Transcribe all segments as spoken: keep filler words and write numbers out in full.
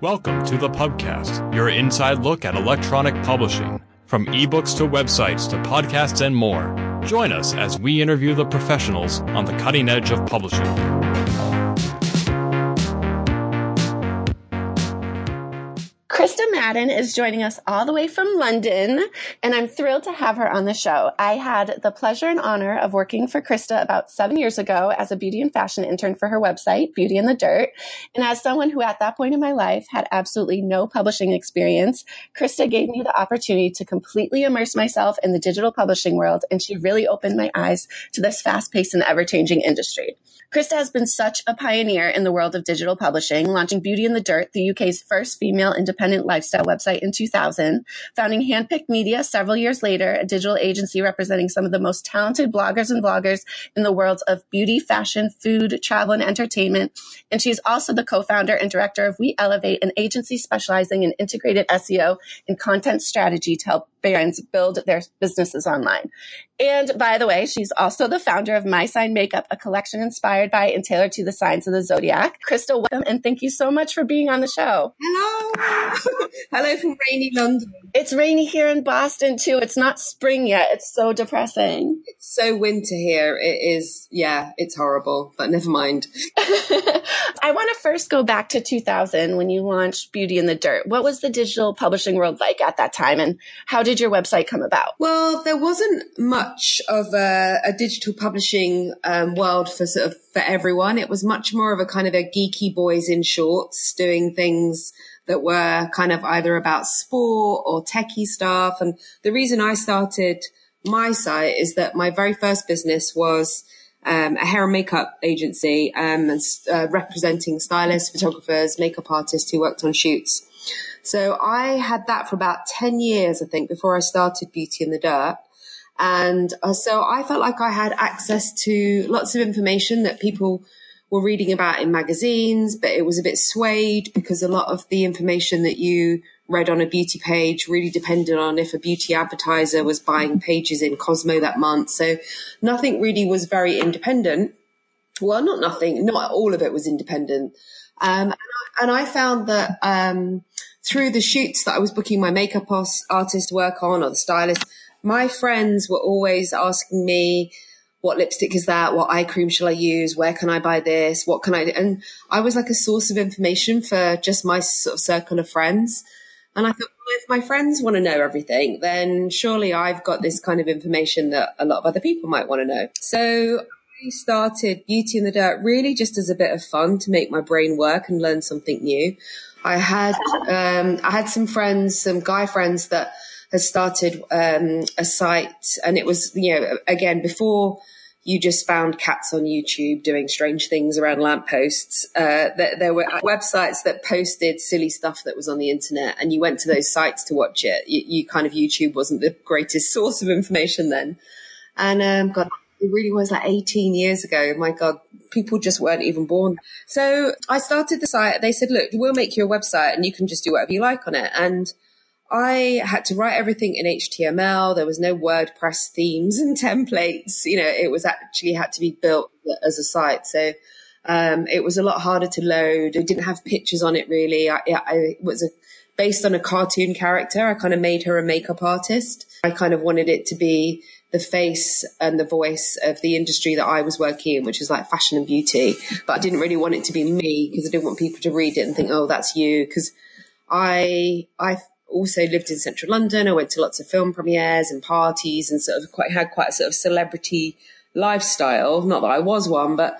Welcome to the PubCast, your inside look at electronic publishing, from ebooks to websites to podcasts and more. Join us as we interview the professionals on the cutting edge of publishing. Krista Madden is joining us all the way from London, and I'm thrilled to have her on the show. I had the pleasure and honor of working for Krista about seven years ago as a beauty and fashion intern for her website, Beauty and the Dirt. And as someone who at that point in my life had absolutely no publishing experience, Krista gave me the opportunity to completely immerse myself in the digital publishing world, and she really opened my eyes to this fast-paced and ever-changing industry. Krista has been such a pioneer in the world of digital publishing, launching Beauty and the Dirt, the U K's first female independent lifestyle website in two thousand, founding Handpicked Media several years later, a digital agency representing some of the most talented bloggers and vloggers in the worlds of beauty, fashion, food, travel, and entertainment. And she's also the co-founder and director of We Elevate, an agency specializing in integrated S E O and content strategy to help brands build their businesses online. And by the way, she's also the founder of My Sign Makeup, a collection inspired by and tailored to the signs of the zodiac. Krista, welcome, and thank you so much for being on the show. Hello. Hello from rainy London. It's rainy here in Boston too. It's not spring yet. It's so depressing. It's so winter here. It is. Yeah, it's horrible, but never mind. I want to first go back to two thousand when you launched Beauty and the Dirt. What was the digital publishing world like at that time, and how did your website come about? Well, there wasn't much of a, a digital publishing um, world for sort of for everyone. It was much more of a kind of a geeky boys in shorts doing things that were kind of either about sport or techie stuff. And the reason I started my site is that my very first business was um, a hair and makeup agency um, and uh, representing stylists, photographers, makeup artists who worked on shoots. So I had that for about ten years, I think, before I started Beauty and the Dirt. And uh, so I felt like I had access to lots of information that people were reading about in magazines, but it was a bit swayed because a lot of the information that you read on a beauty page really depended on if a beauty advertiser was buying pages in Cosmo that month. So nothing really was very independent. Well, not nothing, not all of it was independent. Um, and I found that um, through the shoots that I was booking my makeup artist work on, or the stylist, my friends were always asking me, what lipstick is that? What eye cream shall I use? Where can I buy this? What can I do? And I was like a source of information for just my sort of circle of friends. And I thought, well, if my friends want to know everything, then surely I've got this kind of information that a lot of other people might want to know. So I started Beauty and the Dirt really just as a bit of fun to make my brain work and learn something new. I had um, I had some friends, some guy friends that had started um, a site, and it was, you know, again, before you just found cats on YouTube doing strange things around lampposts. Uh, there, there were websites that posted silly stuff that was on the internet, and you went to those sites to watch it. You, you kind of YouTube wasn't the greatest source of information then, and um, God. It really was like eighteen years ago. My God, people just weren't even born. So I started the site. They said, look, we'll make you a website and you can just do whatever you like on it. And I had to write everything in H T M L. There was no WordPress themes and templates. You know, it was actually had to be built as a site. So um, it was a lot harder to load. It didn't have pictures on it, really. I, I was a, based on a cartoon character. I kind of made her a makeup artist. I kind of wanted it to be the face and the voice of the industry that I was working in, which is like fashion and beauty. But I didn't really want it to be me because I didn't want people to read it and think, oh, that's you. Because I I also lived in central London. I went to lots of film premieres and parties and sort of quite had quite a sort of celebrity lifestyle. Not that I was one, but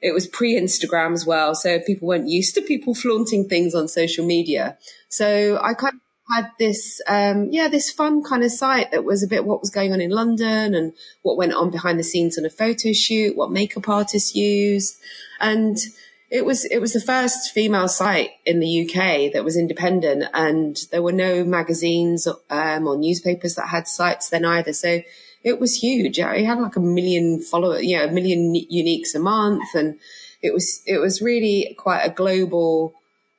it was pre-Instagram as well. So people weren't used to people flaunting things on social media. So I kind of had this, um, yeah, this fun kind of site that was a bit what was going on in London and what went on behind the scenes on a photo shoot, what makeup artists used. And it was, it was the first female site in the U K that was independent, and there were no magazines, um, or newspapers that had sites then either. So it was huge. I had like a million followers, you know, a million uniques a month. And it was, it was really quite a global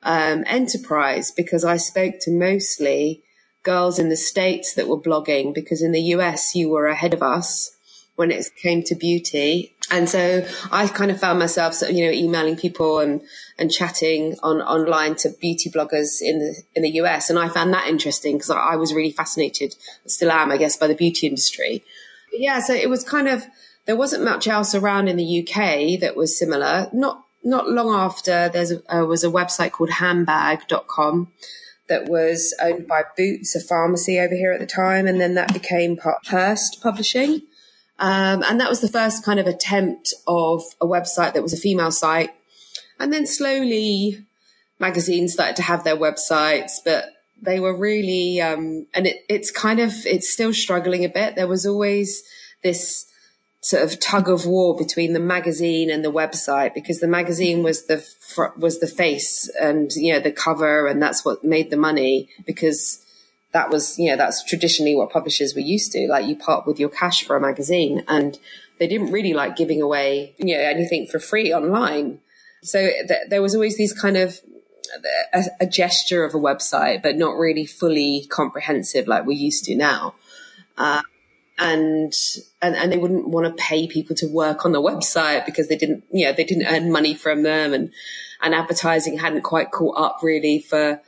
Um, enterprise, because I spoke to mostly girls in the States that were blogging, because in the U S you were ahead of us when it came to beauty. And so I kind of found myself, you know, emailing people and, and chatting on online to beauty bloggers in the in the U S. And I found that interesting because I was really fascinated, still am, I guess, by the beauty industry. But yeah, so it was kind of, there wasn't much else around in the U K that was similar. Not not long after, there uh, was a website called handbag dot com that was owned by Boots, a pharmacy over here at the time. And then that became part of Hearst Publishing. Um, and that was the first kind of attempt of a website that was a female site. And then slowly magazines started to have their websites, but they were really, um, and it, it's kind of, it's still struggling a bit. There was always this sort of tug of war between the magazine and the website, because the magazine was the, was the face and, you know, the cover, and that's what made the money, because that was, you know, that's traditionally what publishers were used to. Like, you part with your cash for a magazine, and they didn't really like giving away, you know, anything for free online. So th- there was always these kind of a, a gesture of a website, but not really fully comprehensive like we're used to now. Uh, and, and, and they wouldn't want to pay people to work on the website because they didn't, you know, they didn't earn money from them, and, and advertising hadn't quite caught up really for,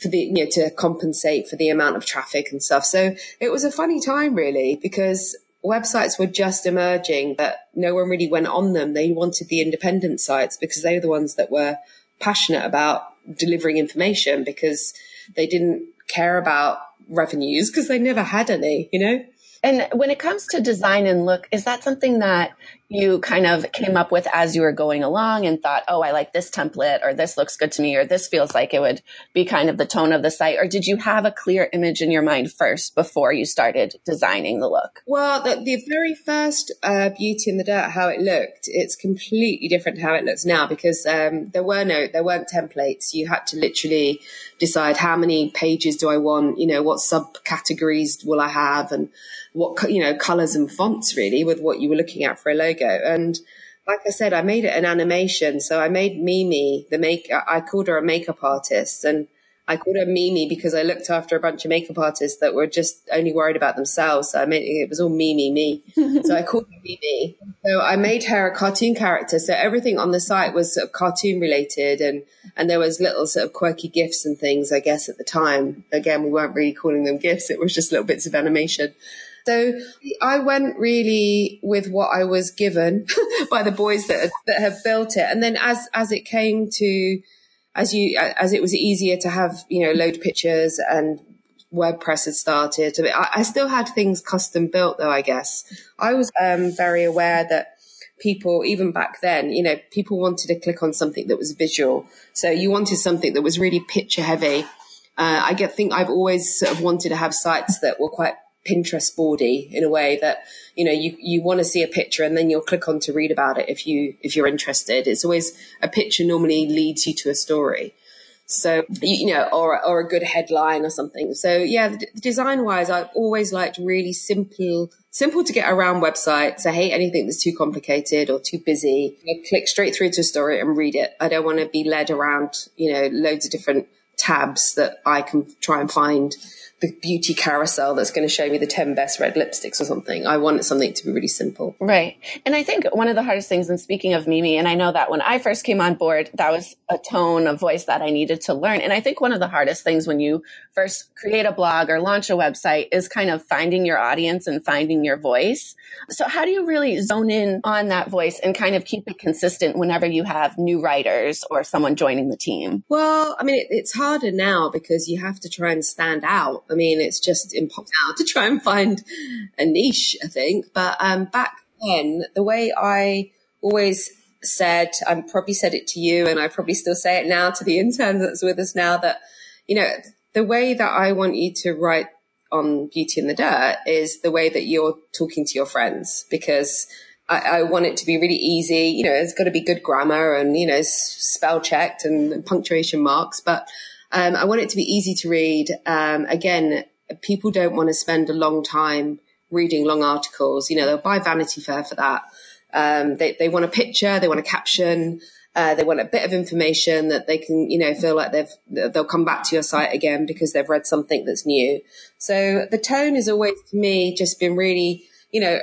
for the, you know, to compensate for the amount of traffic and stuff. So it was a funny time really, because websites were just emerging, but no one really went on them. They wanted the independent sites because they were the ones that were passionate about delivering information, because they didn't care about revenues because they never had any, you know? And when it comes to design and look, is that something that you kind of came up with as you were going along and thought, oh, I like this template, or this looks good to me, or this feels like it would be kind of the tone of the site? Or did you have a clear image in your mind first before you started designing the look? Well, the, the very first uh, Beauty and the Dirt, how it looked, it's completely different how it looks now, because um, there were no, there weren't templates. You had to literally decide how many pages do I want, you know, what subcategories will I have, and what, you know, colors and fonts really with what you were looking at for a logo. And like I said, I made it an animation. So I made Mimi, the make, I called her a makeup artist, and I called her Mimi because I looked after a bunch of makeup artists that were just only worried about themselves. So I made, it was all Mimi, me. So I called her Mimi. So I made her a cartoon character. So everything on the site was sort of cartoon related, and, and there was little sort of quirky gifs and things, I guess, at the time. Again, we weren't really calling them gifs. It was just little bits of animation. So I went really with what I was given by the boys that that have built it. And then as, as it came to, as you, as it was easier to have, you know, load pictures, and WordPress had started. I, I still had things custom built though, I guess. I was um, very aware that people, even back then, you know, people wanted to click on something that was visual. So you wanted something that was really picture heavy. Uh, I get, think I've always sort of wanted to have sites that were quite Pinterest boardy in a way that, you know, you, you want to see a picture and then you'll click on to read about it if you, if you're interested. It's always a picture normally leads you to a story. So, you know, or, or a good headline or something. So yeah, the, the design wise, I've always liked really simple, simple to get around websites. I hate anything that's too complicated or too busy. I click straight through to a story and read it. I don't want to be led around, you know, loads of different tabs that I can try and find the beauty carousel that's going to show me the ten best red lipsticks or something. I wanted something to be really simple. Right. And I think one of the hardest things, and speaking of Mimi, and I know that when I first came on board, that was a tone of voice that I needed to learn. And I think one of the hardest things when you first create a blog or launch a website is kind of finding your audience and finding your voice. So how do you really zone in on that voice and kind of keep it consistent whenever you have new writers or someone joining the team? Well, I mean, it, it's harder now because you have to try and stand out. I mean, it's just impossible now to try and find a niche, I think. But um, back then, the way I always said, I probably said it to you, and I probably still say it now to the intern that's with us now, that, you know, the way that I want you to write on Beauty and the Dirt is the way that you're talking to your friends, because I, I want it to be really easy. You know, it's got to be good grammar and, you know, spell checked and punctuation marks, but Um, I want it to be easy to read. Um, again, people don't want to spend a long time reading long articles. You know, they'll buy Vanity Fair for that. Um, they, they want a picture, they want a caption, uh, they want a bit of information that they can, you know, feel like they've, they'll come back to your site again because they've read something that's new. So the tone has always, to me, just been really, you know,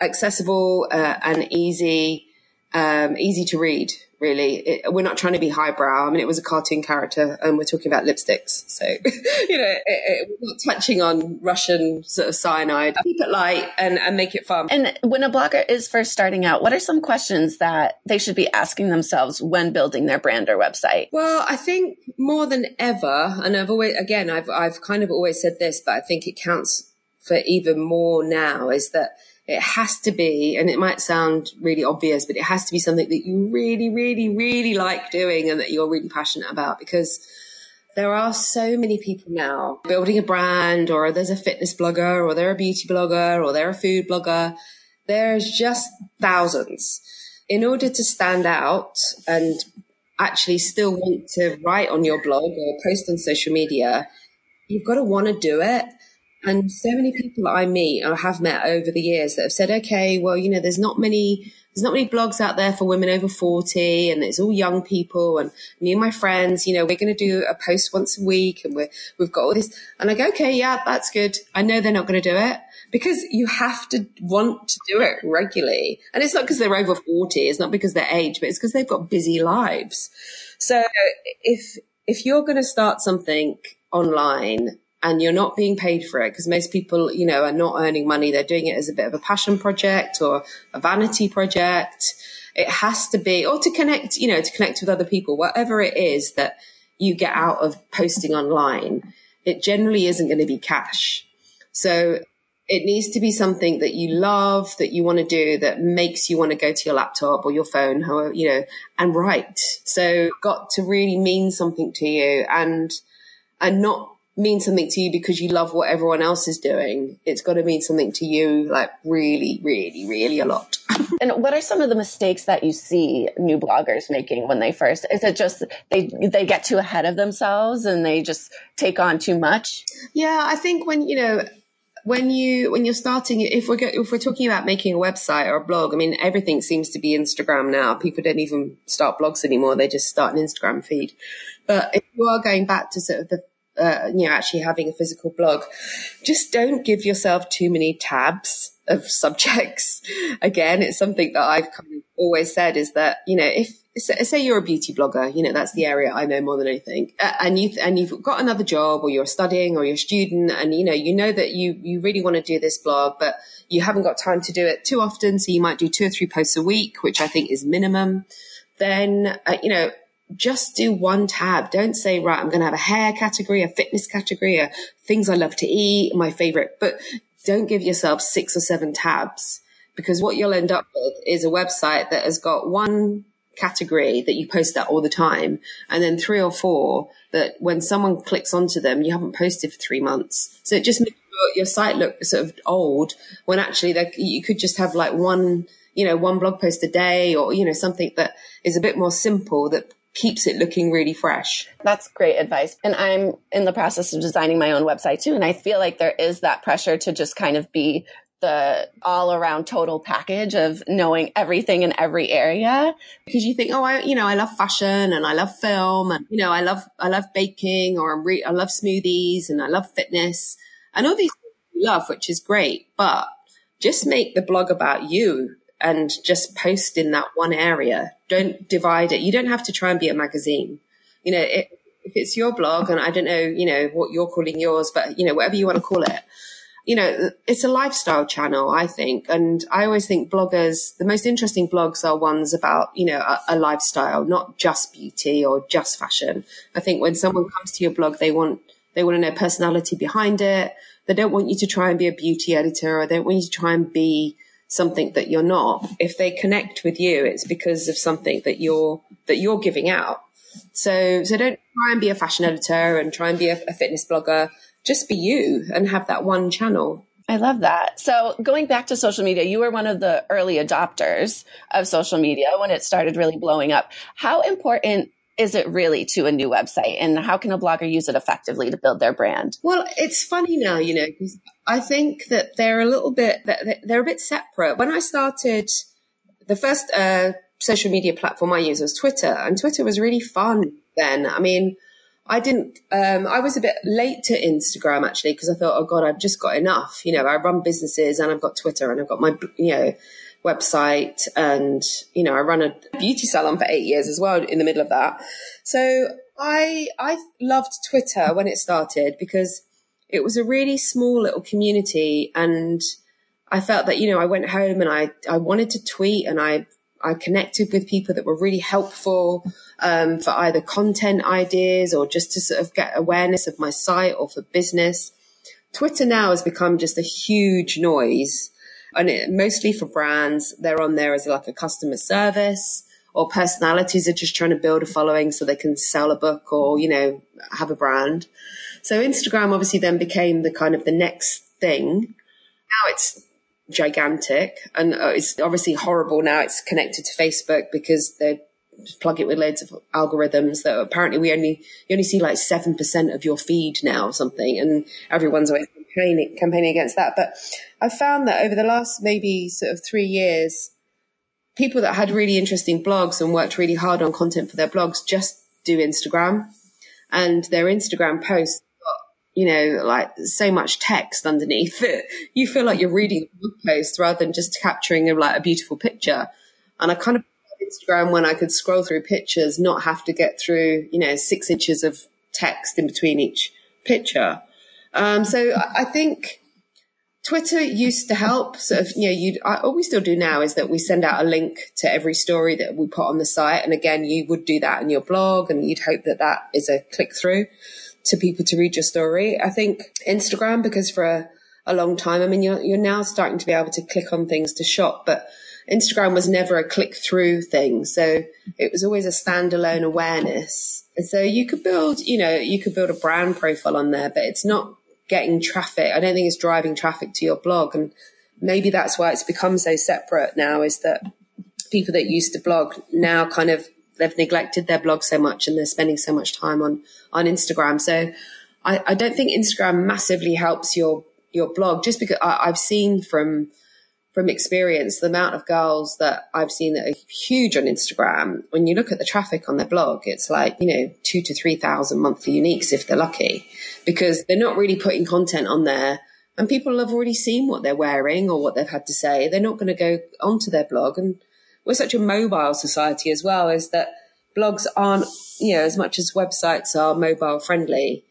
accessible uh, and easy, um, easy to read, really. It, we're not trying to be highbrow. I mean, it was a cartoon character and we're talking about lipsticks. So, you know, it, it, we're not touching on Russian sort of cyanide. Keep it light and, and make it fun. And when a blogger is first starting out, what are some questions that they should be asking themselves when building their brand or website? Well, I think more than ever, and I've always, again, I've, I've kind of always said this, but I think it counts for even more now, is that it has to be, and it might sound really obvious, but it has to be something that you really, really, really like doing and that you're really passionate about, because there are so many people now building a brand, or there's a fitness blogger, or they're a beauty blogger, or they're a food blogger. There's just thousands. In order to stand out and actually still want to write on your blog or post on social media, you've got to want to do it. And so many people that I meet or have met over the years that have said, okay, well, you know, there's not many, there's not many blogs out there for women over forty, and it's all young people. And me and my friends, you know, we're going to do a post once a week, and we're, we've got all this. And I go, okay, yeah, that's good. I know they're not going to do it, because you have to want to do it regularly. And it's not because they're over forty. It's not because they're age, but it's because they've got busy lives. So if, if you're going to start something online, and you're not being paid for it, because most people, you know, are not earning money. They're doing it as a bit of a passion project or a vanity project. It has to be, or to connect, you know, to connect with other people, whatever it is that you get out of posting online, it generally isn't going to be cash. So it needs to be something that you love, that you want to do, that makes you want to go to your laptop or your phone, however, you know, and write. So got to really mean something to you, and, and not mean something to you because you love what everyone else is doing. It's got to mean something to you, like really, really, really a lot. And what are some of the mistakes that you see new bloggers making when they first, is it just they they get too ahead of themselves and they just take on too much? Yeah, I think when, you know, when you, when you're starting, if we're, go, if we're talking about making a website or a blog, I mean, everything seems to be Instagram now. People don't even start blogs anymore. They just start an Instagram feed. But if you are going back to sort of the, Uh, you know, actually having a physical blog, just don't give yourself too many tabs of subjects. Again, it's something that I've kind of always said, is that, you know, if say you're a beauty blogger, you know, that's the area I know more than anything, uh, and you and you've got another job, or you're studying, or you're a student, and you know you know that you you really want to do this blog, but you haven't got time to do it too often, so you might do two or three posts a week, which I think is minimum. Then uh, you know, just do one tab. Don't say, right, I'm going to have a hair category, a fitness category, a things I love to eat, my favorite. But don't give yourself six or seven tabs, because what you'll end up with is a website that has got one category that you post at all the time, and then three or four that when someone clicks onto them, you haven't posted for three months. So it just makes your site look sort of old, when actually you could just have like one, you know, one blog post a day, or, you know, something that is a bit more simple that keeps it looking really fresh. That's great advice. And I'm in the process of designing my own website too. And I feel like there is that pressure to just kind of be the all around total package of knowing everything in every area. Because you think, oh, I, you know, I love fashion, and I love film, and, you know, I love, I love baking, or I'm re- I love smoothies, and I love fitness, and all these things you love, which is great, but just make the blog about you. And just post in that one area. Don't divide it. You don't have to try and be a magazine. You know, it, if it's your blog, and I don't know, you know, what you're calling yours, but, you know, whatever you want to call it, you know, it's a lifestyle channel, I think. And I always think bloggers, the most interesting blogs are ones about, you know, a, a lifestyle, not just beauty or just fashion. I think when someone comes to your blog, they want, they want to know personality behind it. They don't want you to try and be a beauty editor, or they don't want you to try and be something that you're not. If they connect with you, it's because of something that you're that you're giving out. So, so don't try and be a fashion editor and try and be a, a fitness blogger. Just be you and have that one channel. I love that. So, going back to social media, you were one of the early adopters of social media when it started really blowing up. How important is it really to a new website, and how can a blogger use it effectively to build their brand? Well, it's funny now, you know, because I think that they're a little bit, they're a bit separate. When I started, the first uh, social media platform I used was Twitter, and Twitter was really fun then. I mean, I didn't, um, I was a bit late to Instagram actually, because I thought, oh God, I've just got enough. You know, I run businesses and I've got Twitter and I've got my, you know, website, and, you know, I run a beauty salon for eight years as well in the middle of that. So I, I loved Twitter when it started because it was a really small little community. And I felt that, you know, I went home and I, I wanted to tweet, and I, I connected with people that were really helpful um, for either content ideas or just to sort of get awareness of my site or for business. Twitter now has become just a huge noise, and it, mostly for brands. They're on there as like a customer service, or personalities are just trying to build a following so they can sell a book or, you know, have a brand. So Instagram obviously then became the kind of the next thing. Now it's gigantic, and it's obviously horrible. Now it's connected to Facebook because they plug it with loads of algorithms that apparently we only, you only see like seven percent of your feed now or something. And everyone's always campaigning, campaigning against that. But I found that over the last maybe sort of three years, people that had really interesting blogs and worked really hard on content for their blogs just do Instagram, and their Instagram posts, you know, like so much text underneath that you feel like you're reading a blog post rather than just capturing a, like a beautiful picture. And I kind of Instagram when I could scroll through pictures, not have to get through, you know, six inches of text in between each picture. Um, so I think Twitter used to help. Sort of, you know, you'd, I, all we still do now is that we send out a link to every story that we put on the site. And again, you would do that in your blog, and you'd hope that that is a click through to people to read your story. I think Instagram, because for a, a long time, I mean, you're, you're now starting to be able to click on things to shop, but Instagram was never a click through thing. So it was always a standalone awareness. And so you could build, you know, you could build a brand profile on there, but it's not getting traffic. I don't think it's driving traffic to your blog. And maybe that's why it's become so separate now, is that people that used to blog now kind of, they've neglected their blog so much and they're spending so much time on, on Instagram. So I, I don't think Instagram massively helps your, your blog, just because I, I've seen from, from experience, the amount of girls that I've seen that are huge on Instagram, when you look at the traffic on their blog, it's like, you know, two to three thousand monthly uniques if they're lucky, because they're not really putting content on there. And people have already seen what they're wearing or what they've had to say. They're not going to go onto their blog. And we're such a mobile society as well, is that blogs aren't, you know, as much as websites are mobile friendly,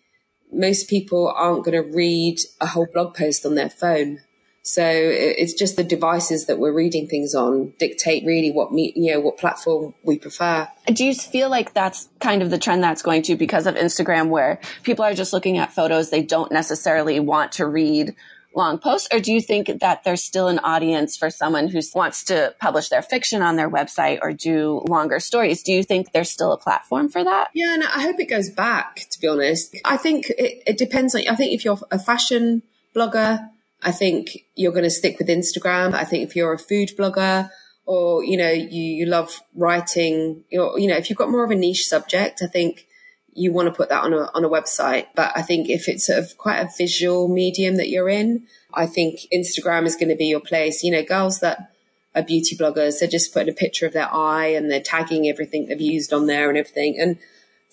most people aren't going to read a whole blog post on their phone. So it's just the devices that we're reading things on dictate really what, me, you know, what platform we prefer. Do you feel like that's kind of the trend that's going to, because of Instagram, where people are just looking at photos, they don't necessarily want to read long posts? Or do you think that there's still an audience for someone who wants to publish their fiction on their website or do longer stories? Do you think there's still a platform for that? Yeah, and no, I hope it goes back, to be honest. I think it, it depends on, I think if you're a fashion blogger, I think you're going to stick with Instagram. I think if you're a food blogger, or, you know, you, you love writing, you're, you know, if you've got more of a niche subject, I think you want to put that on a on a website. But I think if it's sort of quite a visual medium that you're in, I think Instagram is going to be your place. You know, girls that are beauty bloggers, they're just putting a picture of their eye and they're tagging everything they've used on there and everything. And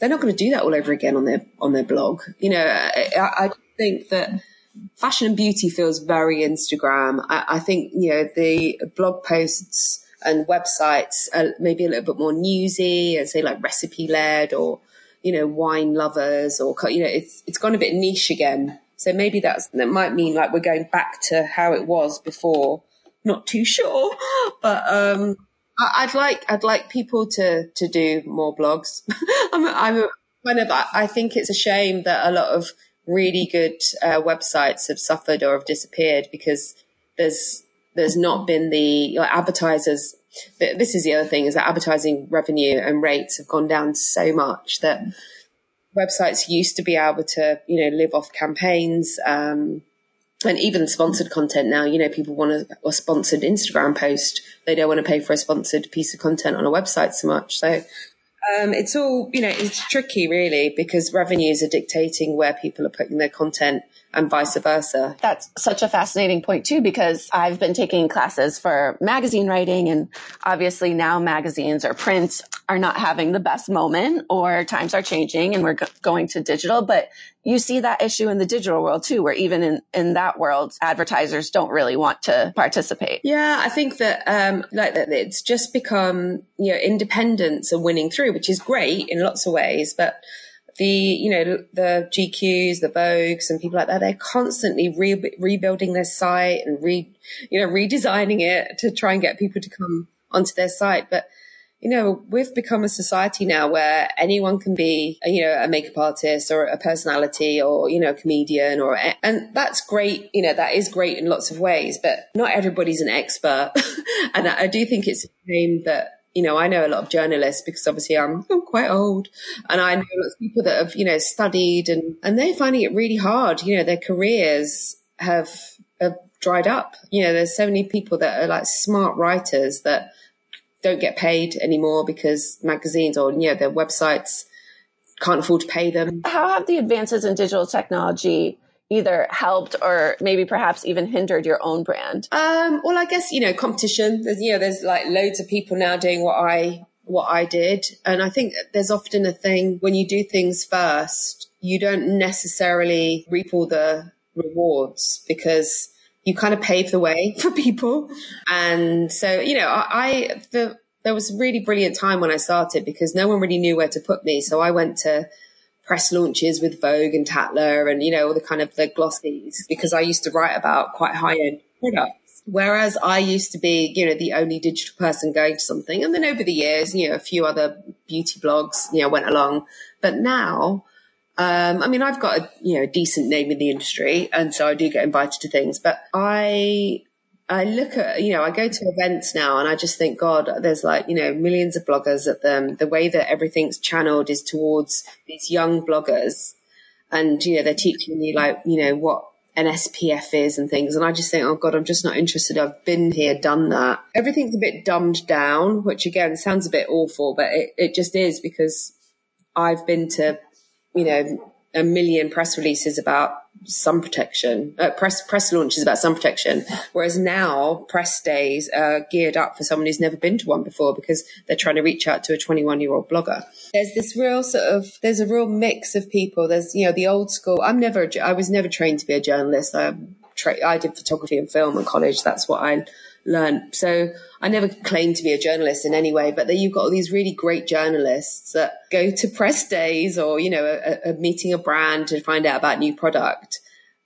they're not going to do that all over again on their on their blog. You know, I, I think that fashion and beauty feels very Instagram. I, I think, you know, the blog posts and websites are maybe a little bit more newsy and say like recipe led, or, you know, wine lovers, or, you know, it's it's gone a bit niche again. So maybe that's, that might mean like we're going back to how it was before. Not too sure, but um, I, I'd like I'd like people to to do more blogs. I'm I'm kind of I think it's a shame that a lot of really good uh, websites have suffered or have disappeared because there's there's not been the like, advertisers. This is the other thing, is that advertising revenue and rates have gone down so much that websites used to be able to, you know, live off campaigns um, and even sponsored content. Now, you know, people want a, a sponsored Instagram post. They don't want to pay for a sponsored piece of content on a website so much. So um, it's all, you know, it's tricky really, because revenues are dictating where people are putting their content and vice versa. That's such a fascinating point too, because I've been taking classes for magazine writing, and obviously now magazines or print are not having the best moment, or times are changing and we're go- going to digital. But you see that issue in the digital world too, where even in, in that world, advertisers don't really want to participate. Yeah, I think that um, like that it's just become, you know, independents are winning through, which is great in lots of ways, but the, you know, the G Qs, the Vogues and people like that, they're constantly re- rebuilding their site and re, you know, redesigning it to try and get people to come onto their site. But, you know, we've become a society now where anyone can be, you know, a makeup artist or a personality or, you know, a comedian or, and that's great. You know, that is great in lots of ways, but not everybody's an expert. And I do think it's a shame that, you know, I know a lot of journalists because obviously I'm, I'm quite old, and I know lots of people that have, you know, studied and, and they're finding it really hard. You know, their careers have, have dried up. You know, there's so many people that are like smart writers that don't get paid anymore because magazines or, you know, their websites can't afford to pay them. How have the advances in digital technology either helped or maybe perhaps even hindered your own brand? Um, well, I guess, you know, competition. There's, you know, there's like loads of people now doing what I what I did. And I think there's often a thing when you do things first, you don't necessarily reap all the rewards because you kind of pave the way for people. And so, you know, I, I the, there was a really brilliant time when I started because no one really knew where to put me. So I went to press launches with Vogue and Tatler and, you know, all the kind of the glossies, because I used to write about quite high-end products. Whereas I used to be, you know, the only digital person going to something. And then over the years, you know, a few other beauty blogs, you know, went along. But now, um, I mean, I've got a, you know, decent name in the industry. And so I do get invited to things, but I, I look at, you know, I go to events now and I just think, God, there's like, you know, millions of bloggers at them. The way that everything's channeled is towards these young bloggers. And, you know, they're teaching you like, you know, what an S P F is and things. And I just think, oh God, I'm just not interested. I've been here, done that. Everything's a bit dumbed down, which again, sounds a bit awful, but it, it just is, because I've been to, you know, a million press releases about sun protection, uh, press press launches about sun protection. Whereas now press days are geared up for someone who's never been to one before because they're trying to reach out to a twenty-one year old blogger. There's this real sort of, there's a real mix of people. There's, you know, the old school. I'm never, I was never trained to be a journalist. I, tra- I did photography and film in college. That's what I learned. So I never claimed to be a journalist in any way, but then you've got all these really great journalists that go to press days or, you know, a, a meeting a brand to find out about new product.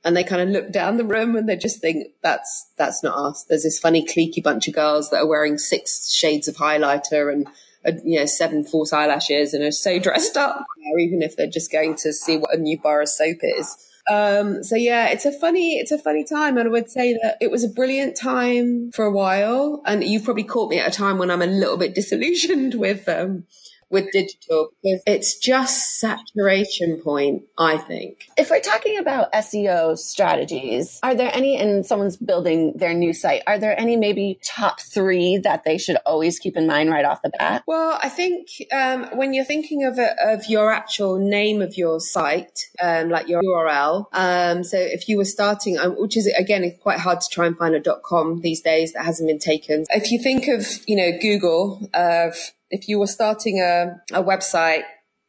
And they kind of look down the room and they just think, that's, that's not us. There's this funny cliquey bunch of girls that are wearing six shades of highlighter and, uh, you know, seven false eyelashes and are so dressed up, or even if they're just going to see what a new bar of soap is. Um, so yeah, it's a funny, it's a funny time. And I would say that it was a brilliant time for a while. And you've probably caught me at a time when I'm a little bit disillusioned with, um, with digital, because it's just saturation point, I think. If we're talking about S E O strategies, are there any, and someone's building their new site, are there any maybe top three that they should always keep in mind right off the bat? Well, I think um, when you're thinking of a, of your actual name of your site, um, like your U R L, um, so if you were starting, um, which is, again, quite hard to try and find a .com these days, that hasn't been taken. If you think of, you know, Google, of, uh, if you were starting a, a website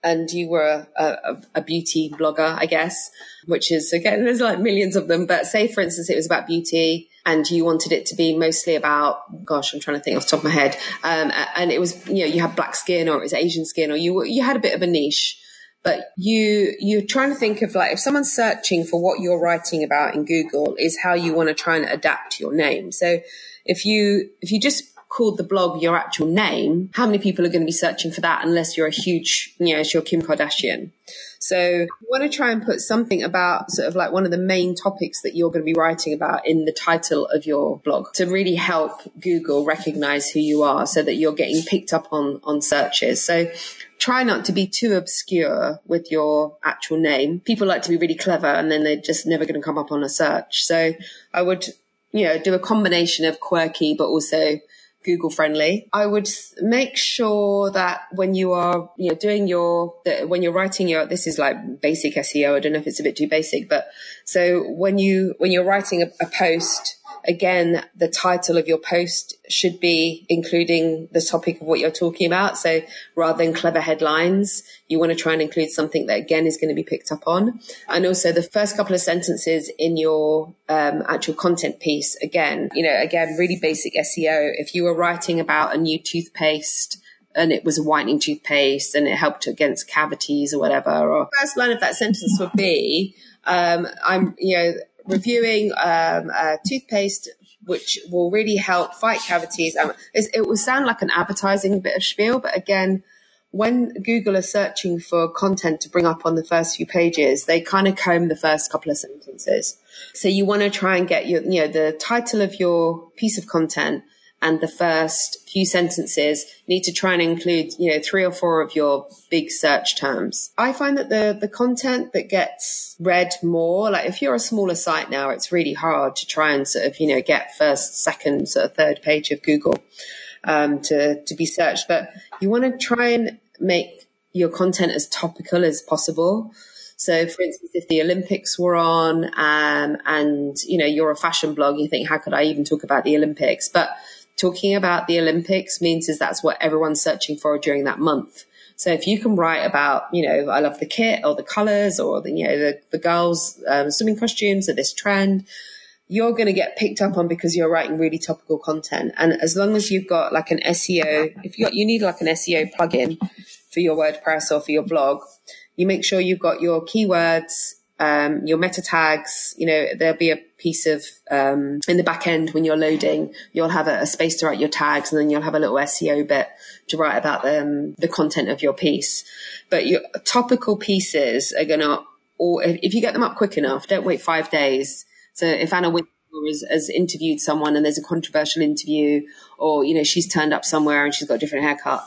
and you were a, a, a beauty blogger, I guess, which is, again, there's like millions of them, but say, for instance, it was about beauty and you wanted it to be mostly about, gosh, I'm trying to think off the top of my head. Um, and it was, you know, you had black skin or it was Asian skin or you you had a bit of a niche, but you, you're trying to think of like, if someone's searching for what you're writing about in Google is how you want to try and adapt your name. So if you, if you just called the blog your actual name, how many people are going to be searching for that unless you're a huge, you know, if you're Kim Kardashian. So you want to try and put something about sort of like one of the main topics that you're going to be writing about in the title of your blog to really help Google recognize who you are so that you're getting picked up on, on searches. So try not to be too obscure with your actual name. People like to be really clever and then they're just never going to come up on a search. So I would, you know, do a combination of quirky, but also Google friendly. I would make sure that when you are, you know, doing your, when you're writing your, this is like basic S E O. I don't know if it's a bit too basic, but so when you, when you're writing a, a post, again, the title of your post should be including the topic of what you're talking about. So rather than clever headlines, you want to try and include something that, again, is going to be picked up on. And also the first couple of sentences in your um, actual content piece, again, you know, again, really basic S E O. If you were writing about a new toothpaste and it was a whitening toothpaste and it helped against cavities or whatever, or first line of that sentence would be, um, I'm, you know, reviewing um, a toothpaste which will really help fight cavities. Um, it will sound like an advertising bit of spiel, but again, when Google are searching for content to bring up on the first few pages, they kind of comb the first couple of sentences. So you want to try and get your, you know, the title of your piece of content and the first few sentences need to try and include, you know, three or four of your big search terms. I find that the the content that gets read more, like if you're a smaller site now, it's really hard to try and sort of, you know, get first, second, sort of third page of Google um, to, to be searched. But you want to try and make your content as topical as possible. So, for instance, if the Olympics were on um, and, you know, you're a fashion blog, you think, how could I even talk about the Olympics? But talking about the Olympics means is that's what everyone's searching for during that month. So if you can write about, you know, I love the kit or the colors or the, you know, the, the girls' um, swimming costumes or this trend, you're going to get picked up on because you're writing really topical content. And as long as you've got like an S E O, if you got, you need like an S E O plugin for your WordPress or for your blog, you make sure you've got your keywords, um, your meta tags, you know, there'll be a piece of um in the back end when you're loading, you'll have a, a space to write your tags, and then you'll have a little S E O bit to write about um, the content of your piece. But your topical pieces are gonna, or if, if you get them up quick enough, don't wait five days. So if Anna Wintour has, has interviewed someone and there's a controversial interview, or you know she's turned up somewhere and she's got a different haircut,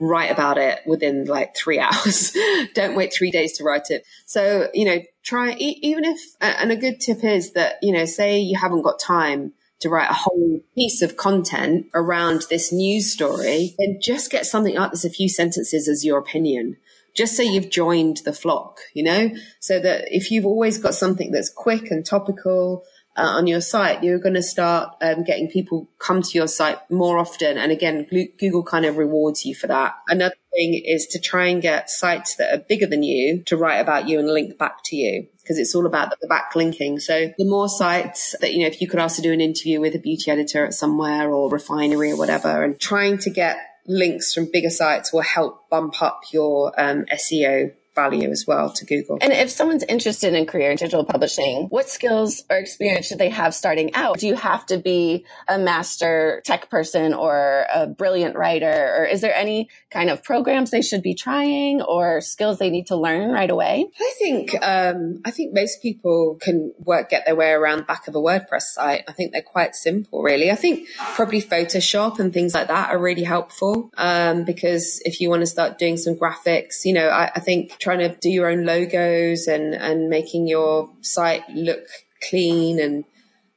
write about it within like three hours. Don't wait three days to write it. So, you know, try, even if, and a good tip is that, you know, say you haven't got time to write a whole piece of content around this news story, then just get something up that's a few sentences as your opinion, just so you've joined the flock, you know, so that if you've always got something that's quick and topical Uh, on your site, you're going to start um, getting people come to your site more often. And again, Google kind of rewards you for that. Another thing is to try and get sites that are bigger than you to write about you and link back to you, because it's all about the backlinking. So the more sites that, you know, if you could ask to do an interview with a beauty editor at somewhere or Refinery or whatever, and trying to get links from bigger sites will help bump up your um, S E O value as well to Google. And if someone's interested in career in digital publishing, what skills or experience should they have starting out? Do you have to be a master tech person or a brilliant writer? Or is there any kind of programs they should be trying or skills they need to learn right away? I think um, I think most people can work, get their way around the back of a WordPress site. I think they're quite simple, really. I think probably Photoshop and things like that are really helpful um, because if you want to start doing some graphics, you know, I, I think trying to do your own logos and, and making your site look clean and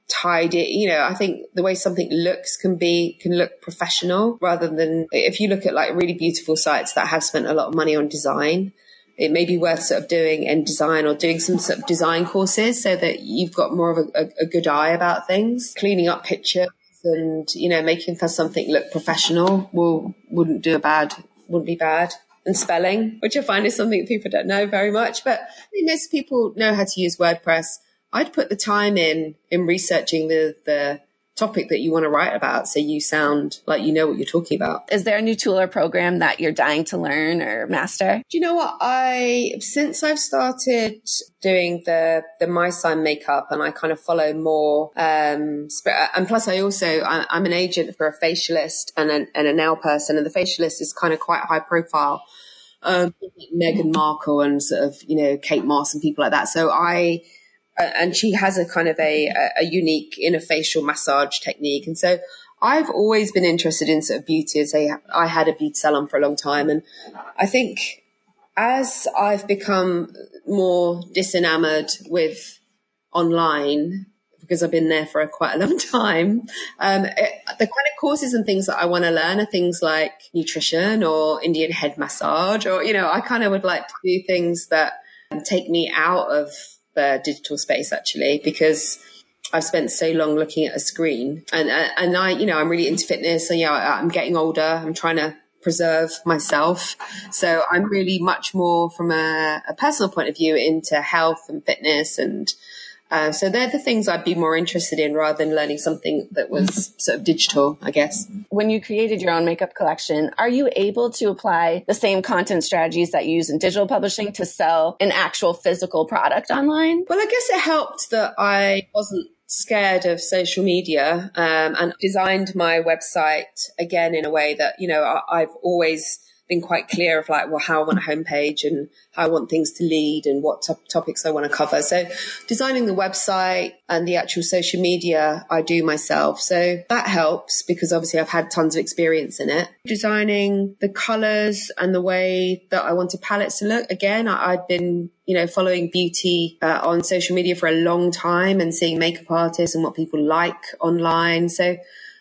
tidy. You know, I think the way something looks can be, can look professional rather than, if you look at like really beautiful sites that have spent a lot of money on design, it may be worth sort of doing InDesign or doing some sort of design courses so that you've got more of a, a, a good eye about things. Cleaning up pictures and, you know, making for something look professional will, wouldn't do a bad, wouldn't be bad. And spelling, which I find is something that people don't know very much, but I mean, most people know how to use WordPress. I'd put the time in, in researching the, the topic that you want to write about, so you sound like you know what you're talking about. Is there a new tool or program that you're dying to learn or master? Do you know what? I, since I've started doing the, the My Sign Makeup, and I kind of follow more, um, and plus I also, I'm an agent for a facialist and a, and a nail person, and the facialist is kind of quite high profile. Um, Meghan Markle and sort of, you know, Kate Moss and people like that. So I, and she has a kind of a, a unique inner facial massage technique. And so I've always been interested in sort of beauty. As I, I had a beauty salon for a long time. And I think as I've become more disenamored with online, because I've been there for a, quite a long time. Um, it, the kind of courses and things that I want to learn are things like nutrition or Indian head massage, or, you know, I kind of would like to do things that take me out of the digital space, actually, because I've spent so long looking at a screen, and, and I, you know, I'm really into fitness, and, you know, I'm getting older. I'm trying to preserve myself. So I'm really much more from a, a personal point of view into health and fitness. And uh, so they're the things I'd be more interested in rather than learning something that was sort of digital, I guess. When you created your own makeup collection, are you able to apply the same content strategies that you use in digital publishing to sell an actual physical product online? Well, I guess it helped that I wasn't scared of social media, um, and designed my website again in a way that, you know, I, I've always been quite clear of like, well, how I want a homepage and how I want things to lead and what to- topics I want to cover. So designing the website and the actual social media, I do myself. So that helps because obviously I've had tons of experience in it. Designing the colors and the way that I wanted palettes to look. Again, I- I've been, you know, following beauty uh, on social media for a long time and seeing makeup artists and what people like online. So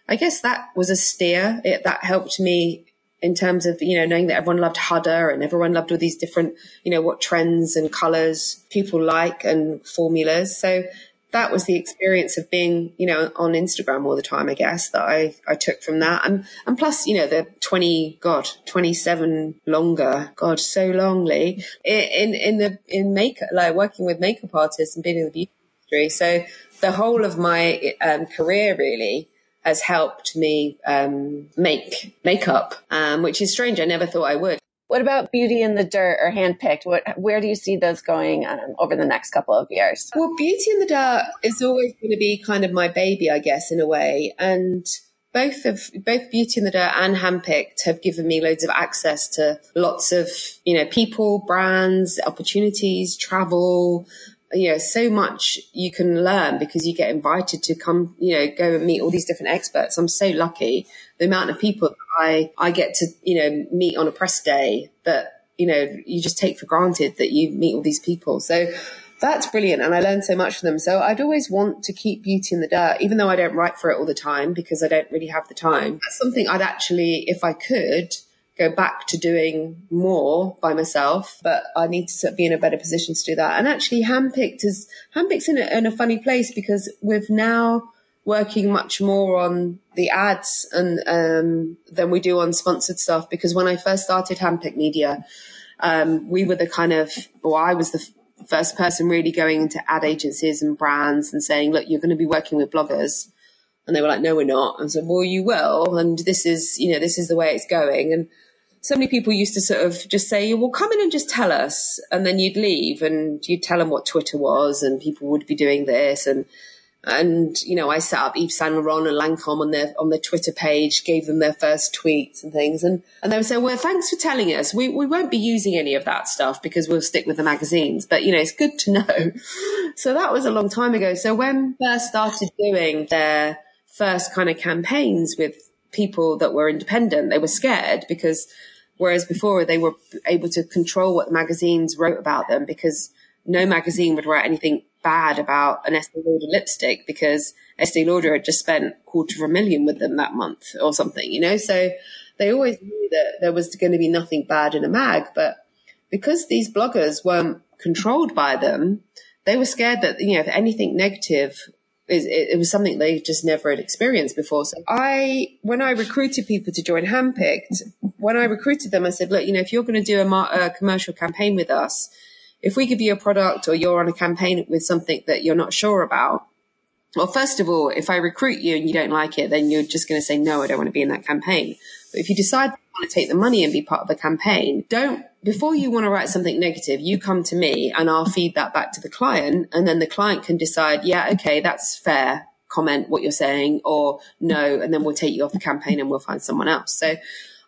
I guess that was a steer. It, that helped me in terms of, you know, knowing that everyone loved Huda and everyone loved all these different, you know, what trends and colors people like and formulas. So that was the experience of being, you know, on Instagram all the time, I guess, that I, I took from that. And and plus, you know, the twenty, God, twenty-seven longer, God, so longly in, in the, in makeup, like working with makeup artists and being in the beauty industry. So the whole of my um, career really has helped me um, make makeup, um, which is strange. I never thought I would. What about Beauty and the Dirt or Handpicked? What, where do you see those going um, over the next couple of years? Well, Beauty and the Dirt is always going to be kind of my baby, I guess, in a way. And both of both Beauty and the Dirt and Handpicked have given me loads of access to lots of, you know, people, brands, opportunities, travel. You know, so much you can learn because you get invited to come, you know, go and meet all these different experts. I'm so lucky. The amount of people that I, I get to, you know, meet on a press day that, you know, you just take for granted that you meet all these people. So that's brilliant. And I learned so much from them. So I'd always want to keep Beauty in the Dirt, even though I don't write for it all the time because I don't really have the time. That's something I'd actually, if I could, go back to doing more by myself, but I need to be in a better position to do that. And actually Handpicked is, Handpicked's in a, in a funny place because we've now working much more on the ads and um, than we do on sponsored stuff. Because when I first started Handpicked Media, um, we were the kind of, or I was the first person really going into ad agencies and brands and saying, look, you're going to be working with bloggers. And they were like, no, we're not. And I said, well, you will. And this is, you know, this is the way it's going. And so many people used to sort of just say, well, come in and just tell us. And then you'd leave and you'd tell them what Twitter was and people would be doing this. And, and you know, I set up Yves Saint Laurent and Lancome on their on their Twitter page, gave them their first tweets and things. And, and they would say, well, thanks for telling us. We, we won't be using any of that stuff because we'll stick with the magazines. But, you know, it's good to know. So that was a long time ago. So when first started doing their first kind of campaigns with people that were independent, they were scared because whereas before they were able to control what the magazines wrote about them, because no magazine would write anything bad about an Estee Lauder lipstick because Estee Lauder had just spent a quarter of a million with them that month or something, you know. So they always knew that there was going to be nothing bad in a mag, but because these bloggers weren't controlled by them, they were scared that, you know, if anything negative, it was something they just never had experienced before. So I, when I recruited people to join Handpicked, when I recruited them, I said, look, you know, if you're going to do a, mar- a commercial campaign with us, if we give you a product or you're on a campaign with something that you're not sure about, well, first of all, if I recruit you and you don't like it, then you're just going to say, no, I don't want to be in that campaign. But if you decide you want to take the money and be part of the campaign, don't, before you want to write something negative, you come to me and I'll feed that back to the client. And then the client can decide, yeah, okay, that's fair. Comment what you're saying, or no. And then we'll take you off the campaign and we'll find someone else. So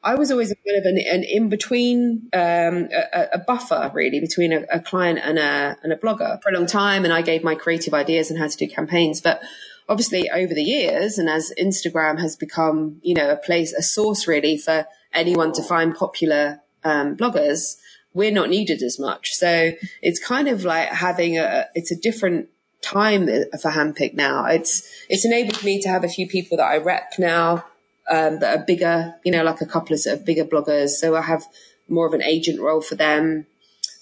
I was always a bit of an, an in-between, um, a, a buffer really between a, a client and a, and a blogger for a long time. And I gave my creative ideas on how to do campaigns, but obviously over the years, and as Instagram has become, you know, a place, a source really for anyone to find popular um, bloggers, we're not needed as much. So it's kind of like having a, it's a different time for Handpicked now. It's it's enabled me to have a few people that I rep now um, that are bigger, you know, like a couple of sort of bigger bloggers. So I have more of an agent role for them.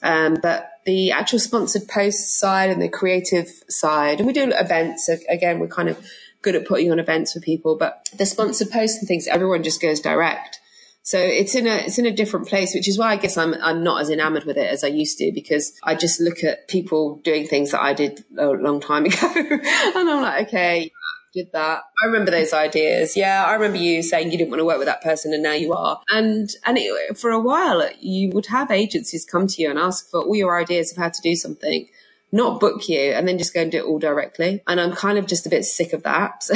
Um, but the actual sponsored post side and the creative side, and we do events. Again, we're kind of good at putting on events for people, but the sponsored posts and things, everyone just goes direct. So it's in a it's in a different place, which is why I guess I'm I'm not as enamored with it as I used to, because I just look at people doing things that I did a long time ago, and I'm like, okay, did that? I remember those ideas. Yeah, I remember you saying you didn't want to work with that person, and now you are. And and it, for a while, you would have agencies come to you and ask for all your ideas of how to do something, not book you, and then just go and do it all directly. And I'm kind of just a bit sick of that. So,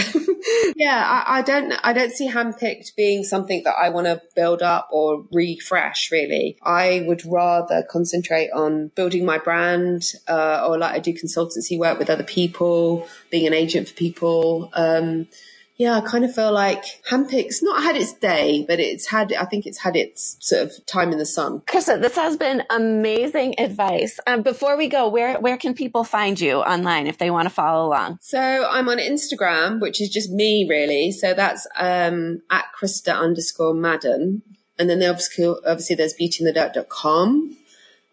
yeah, I, I don't I don't see Handpicked being something that I want to build up or refresh, really. I would rather concentrate on building my brand, uh, or like I do consultancy work with other people, being an agent for people. Um, yeah, I kind of feel like Handpicked's not had its day, but it's had, I think it's had its sort of time in the sun. Krista, this has been amazing advice. Um, before we go, where, where can people find you online if they want to follow along? So I'm on Instagram, which is just me really. So that's um, at Krista underscore Madden. And then obviously, obviously there's beauty in the dirt dot com.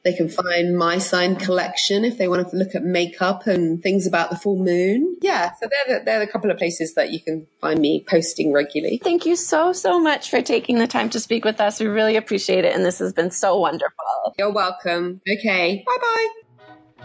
They can find My Sign collection if they want to look at makeup and things about the full moon. Yeah, so they're the, they're the couple of places that you can find me posting regularly. Thank you so, so much for taking the time to speak with us. We really appreciate it. And this has been so wonderful. You're welcome. Okay. Bye-bye.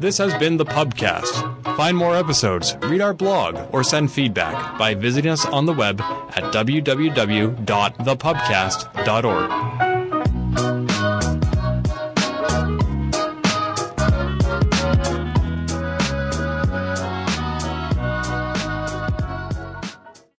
This has been the PubCast. Find more episodes, read our blog, or send feedback by visiting us on the web at w w w dot the pubcast dot org.